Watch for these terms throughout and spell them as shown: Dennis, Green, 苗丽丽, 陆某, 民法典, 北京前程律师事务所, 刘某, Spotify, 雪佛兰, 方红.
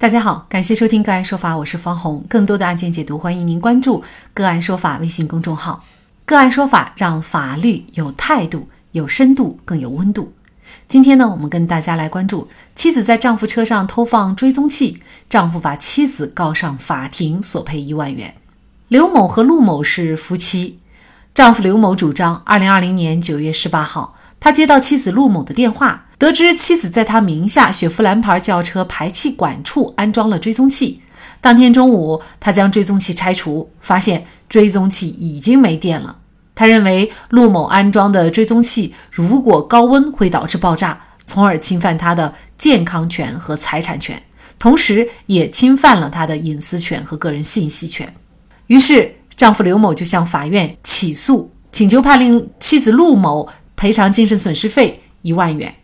大家好，感谢收听个案说法，我是方红。更多的案件解读，欢迎您关注个案说法微信公众号。个案说法让法律有态度，有深度，更有温度。今天呢，我们跟大家来关注妻子在丈夫车上偷放追踪器，丈夫把妻子告上法庭，索赔1万元。刘某和陆某是夫妻，丈夫刘某主张2020年9月18号他接到妻子陆某的电话，得知妻子在他名下雪佛兰牌轿车排气管处安装了追踪器。当天中午，他将追踪器拆除，发现追踪器已经没电了。他认为陆某安装的追踪器如果高温会导致爆炸，从而侵犯他的健康权和财产权，同时也侵犯了他的隐私权和个人信息权。于是，丈夫刘某就向法院起诉，请求判令妻子陆某赔偿精神损失费1万元。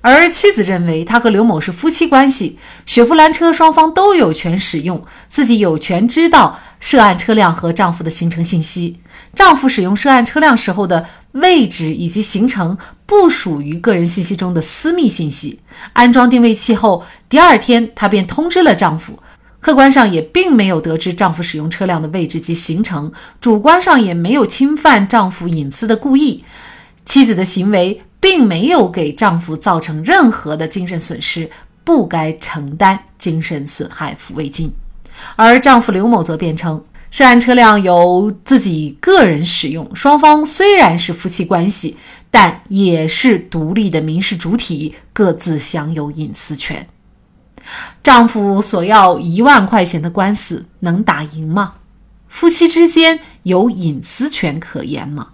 而妻子认为他和刘某是夫妻关系，雪佛兰车双方都有权使用，自己有权知道涉案车辆和丈夫的行程信息，丈夫使用涉案车辆时候的位置以及行程不属于个人信息中的私密信息。安装定位器后，第二天她便通知了丈夫，客观上也并没有得知丈夫使用车辆的位置及行程，主观上也没有侵犯丈夫隐私的故意。妻子的行为并没有给丈夫造成任何的精神损失，不该承担精神损害抚慰金。而丈夫刘某则辩称，涉案车辆由自己个人使用，双方虽然是夫妻关系，但也是独立的民事主体，各自享有隐私权。丈夫索要1万块钱的官司能打赢吗？夫妻之间有隐私权可言吗？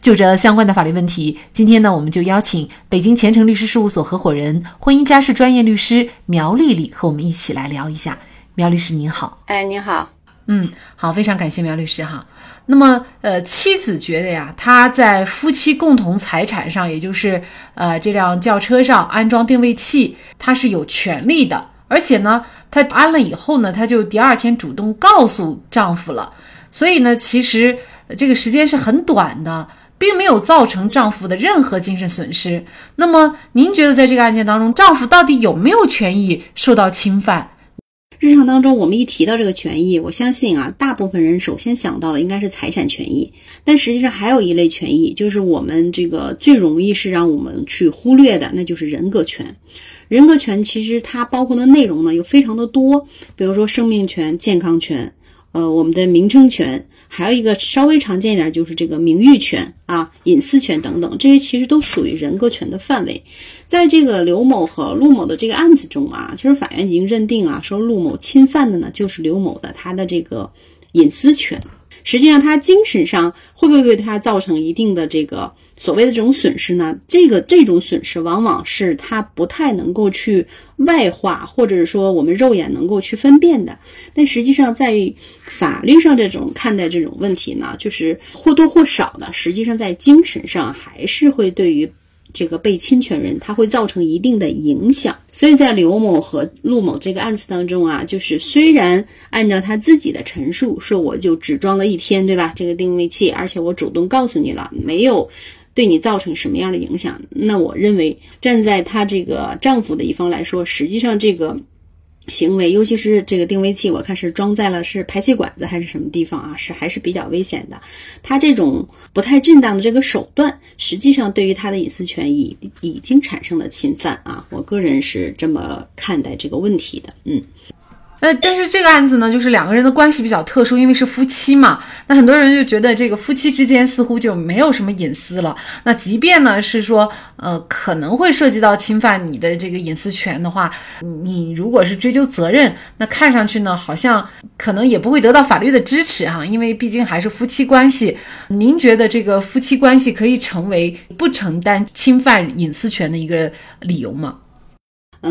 就这相关的法律问题，今天呢，我们就邀请北京前程律师事务所合伙人、婚姻家事专业律师苗丽丽和我们一起来聊一下。苗律师您好。你好。好，非常感谢苗律师哈。那么妻子觉得呀，她在夫妻共同财产上，也就是这辆轿车上安装定位器，她是有权利的。而且呢，她安了以后呢，她就第二天主动告诉丈夫了。所以呢，其实这个时间是很短的，并没有造成丈夫的任何精神损失。那么您觉得在这个案件当中，丈夫到底有没有权益受到侵犯？日常当中我们一提到这个权益，我相信啊，大部分人首先想到的应该是财产权益，但实际上还有一类权益，就是我们这个最容易是让我们去忽略的，那就是人格权。人格权其实它包括的内容呢有非常的多，比如说生命权、健康权，我们的名称权，还有一个稍微常见一点就是这个名誉权啊、隐私权等等，这些其实都属于人格权的范围。在这个刘某和陆某的这个案子中啊，其实法院已经认定啊，说陆某侵犯的呢就是刘某的他的这个隐私权。实际上他精神上会不会对他造成一定的这个所谓的这种损失呢？这种损失往往是他不太能够去外化，或者是说我们肉眼能够去分辨的。但实际上在法律上这种看待这种问题呢，就是或多或少的，实际上在精神上还是会对于这个被侵权人他会造成一定的影响。所以在刘某和陆某这个案子当中啊，就是虽然按照他自己的陈述说我就只装了一天，对吧，这个定位器，而且我主动告诉你了，没有对你造成什么样的影响，那我认为站在他这个丈夫的一方来说，实际上这个行为，尤其是这个定位器，我看是装在了是排气管子还是什么地方啊，是还是比较危险的。他这种不太正当的这个手段，实际上对于他的隐私权已经产生了侵犯啊，我个人是这么看待这个问题的。但是这个案子呢，就是两个人的关系比较特殊，因为是夫妻嘛，那很多人就觉得这个夫妻之间似乎就没有什么隐私了。那即便呢是说可能会涉及到侵犯你的这个隐私权的话，你如果是追究责任，那看上去呢好像可能也不会得到法律的支持哈，因为毕竟还是夫妻关系。您觉得这个夫妻关系可以成为不承担侵犯隐私权的一个理由吗？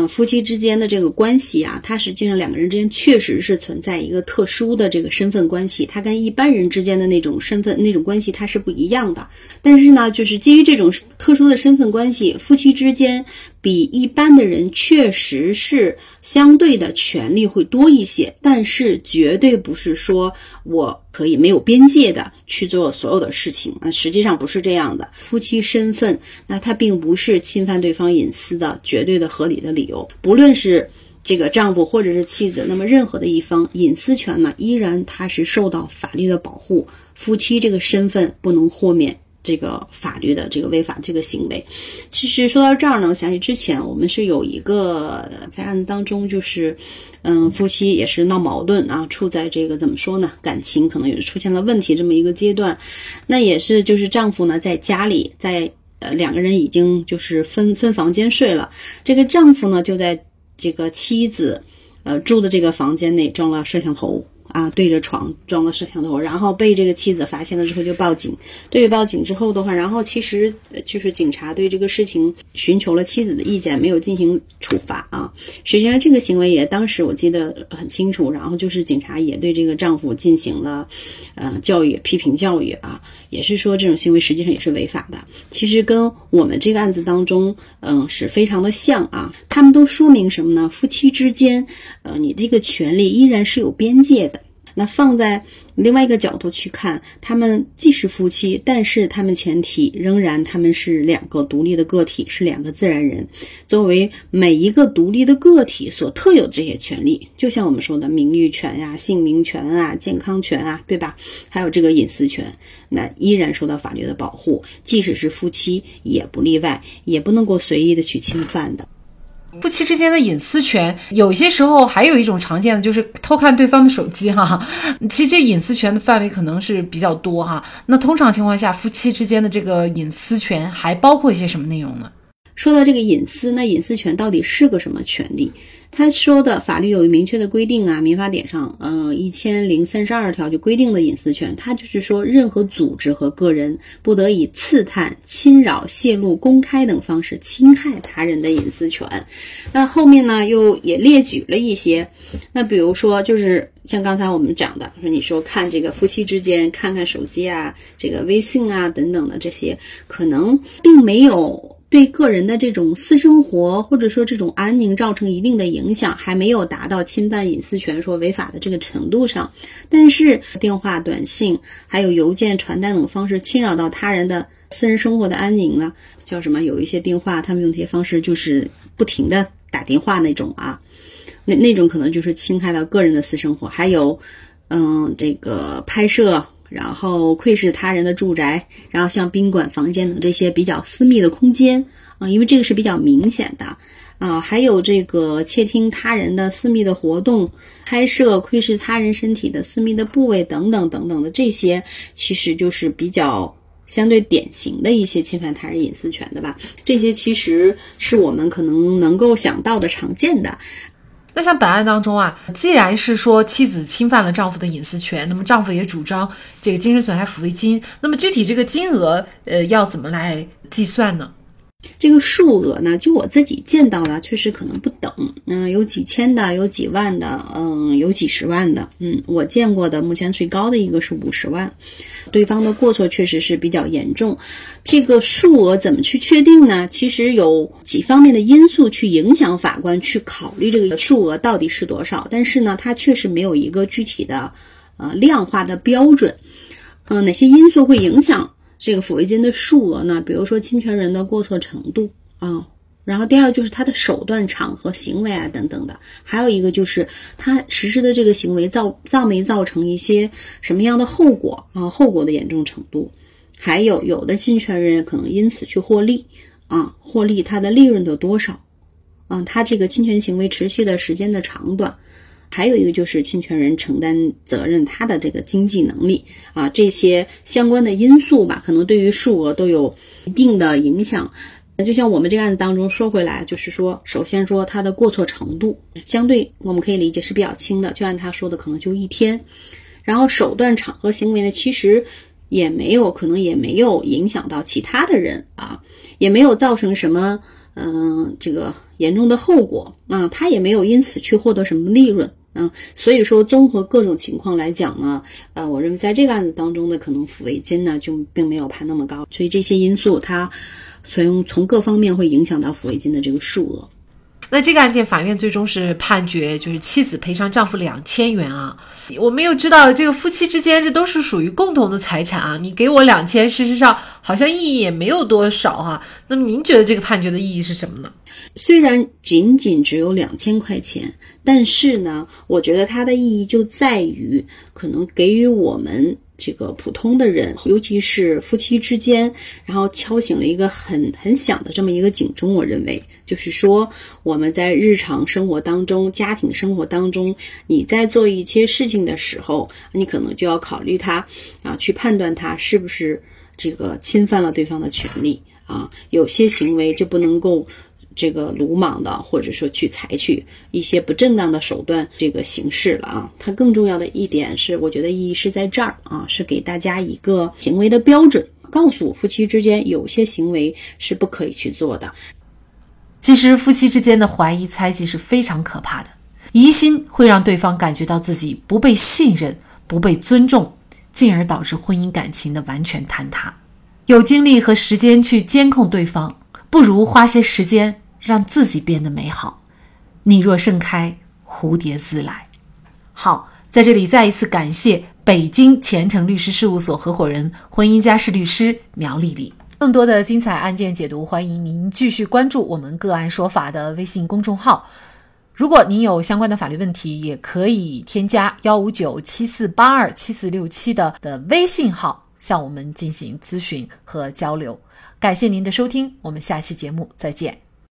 夫妻之间的这个关系啊，它实际上两个人之间确实是存在一个特殊的这个身份关系，它跟一般人之间的那种身份那种关系它是不一样的。但是呢，就是基于这种特殊的身份关系，夫妻之间比一般的人确实是相对的权利会多一些，但是绝对不是说我可以没有边界的去做所有的事情，实际上不是这样的。夫妻身份，那它并不是侵犯对方隐私的绝对的合理的理由，不论是这个丈夫或者是妻子，那么任何的一方隐私权呢，依然它是受到法律的保护，夫妻这个身份不能豁免这个法律的这个违法这个行为。其实说到这儿呢，我想起之前我们是有一个在案子当中，就是夫妻也是闹矛盾啊，处在这个怎么说呢，感情可能也出现了问题这么一个阶段。那也是就是丈夫呢在家里，在两个人已经就是分房间睡了，这个丈夫呢就在这个妻子住的这个房间内装了摄像头啊，对着床装了摄像头，然后被这个妻子发现了之后就报警。对于报警之后的话，然后其实就是警察对这个事情寻求了妻子的意见，没有进行处罚啊。实际上这个行为也当时我记得很清楚，然后就是警察也对这个丈夫进行了教育，批评教育啊，也是说这种行为实际上也是违法的。其实跟我们这个案子当中是非常的像啊。他们都说明什么呢？夫妻之间你这个权利依然是有边界的。那放在另外一个角度去看，他们既是夫妻，但是他们前提仍然他们是两个独立的个体，是两个自然人。作为每一个独立的个体所特有这些权利，就像我们说的名誉权啊、姓名权啊、健康权啊，对吧？还有这个隐私权，那依然受到法律的保护，即使是夫妻也不例外，也不能够随意的去侵犯的。夫妻之间的隐私权，有些时候还有一种常见的就是偷看对方的手机哈。其实这隐私权的范围可能是比较多哈。那通常情况下，夫妻之间的这个隐私权还包括一些什么内容呢？说到这个隐私，那隐私权到底是个什么权利？他说的法律有明确的规定啊，民法典上1032条就规定的隐私权，它就是说任何组织和个人不得以刺探、侵扰、泄露、公开等方式侵害他人的隐私权。那后面呢又也列举了一些，那比如说就是像刚才我们讲的，说你说看这个夫妻之间看看手机啊、这个微信啊等等的，这些可能并没有对个人的这种私生活或者说这种安宁造成一定的影响，还没有达到侵犯隐私权说违法的这个程度上。但是电话、短信还有邮件、传单等方式侵扰到他人的私人生活的安宁了，叫什么，有一些电话他们用这些方式就是不停的打电话那种啊，那种可能就是侵害到个人的私生活。还有这个拍摄，然后窥视他人的住宅，然后像宾馆房间等这些比较私密的空间啊，因为这个是比较明显的啊。还有这个窃听他人的私密的活动，拍摄、窥视他人身体的私密的部位等等等等的，这些其实就是比较相对典型的一些侵犯他人隐私权的吧。这些其实是我们可能够想到的常见的。那像本案当中啊，既然是说妻子侵犯了丈夫的隐私权，那么丈夫也主张这个精神损害抚慰金，那么具体这个金额要怎么来计算呢？这个数额呢，就我自己见到的确实可能不等，有几千的，有几万的，有几十万的，我见过的目前最高的一个是50万。对方的过错确实是比较严重。这个数额怎么去确定呢？其实有几方面的因素去影响法官去考虑这个数额到底是多少，但是呢，它确实没有一个具体的量化的标准。哪些因素会影响这个抚慰金的数额呢？比如说侵权人的过错程度啊，然后第二就是他的手段、场合、行为啊等等的，还有一个就是他实施的这个行为造没造成一些什么样的后果啊，后果的严重程度，还有的侵权人可能因此去获利啊，获利他的利润的多少啊，他这个侵权行为持续的时间的长短。还有一个就是侵权人承担责任他的这个经济能力啊，这些相关的因素吧，可能对于数额都有一定的影响。就像我们这个案子当中说回来，就是说首先说他的过错程度，相对我们可以理解是比较轻的，就按他说的可能就1天。然后手段、场合、行为呢，其实也没有，可能也没有影响到其他的人啊，也没有造成什么这个严重的后果啊，他也没有因此去获得什么利润。所以说综合各种情况来讲呢，我认为在这个案子当中的可能抚慰金呢就并没有判那么高，所以这些因素它从各方面会影响到抚慰金的这个数额。那这个案件法院最终是判决就是妻子赔偿丈夫2000元啊。我们又知道这个夫妻之间这都是属于共同的财产啊，你给我2000事实上好像意义也没有多少啊。那么您觉得这个判决的意义是什么呢？虽然仅仅只有2000块钱，但是呢我觉得它的意义就在于可能给予我们这个普通的人，尤其是夫妻之间，然后敲醒了一个很响的这么一个警钟。我认为就是说我们在日常生活当中，家庭生活当中，你在做一些事情的时候，你可能就要考虑它啊，去判断它是不是这个侵犯了对方的权利啊，有些行为就不能够这个鲁莽的，或者说去采取一些不正当的手段这个行事了啊。它更重要的一点是，我觉得意义是在这儿啊，是给大家一个行为的标准，告诉夫妻之间有些行为是不可以去做的。其实夫妻之间的怀疑猜忌是非常可怕的，疑心会让对方感觉到自己不被信任，不被尊重，进而导致婚姻感情的完全坍塌。有精力和时间去监控对方，不如花些时间让自己变得美好，你若盛开，蝴蝶自来。好，在这里再一次感谢北京前程律师事务所合伙人、婚姻家事律师苗丽丽。更多的精彩案件解读，欢迎您继续关注我们个案说法的微信公众号。如果您有相关的法律问题，也可以添加15974827467的微信号，向我们进行咨询和交流。感谢您的收听，我们下期节目再见。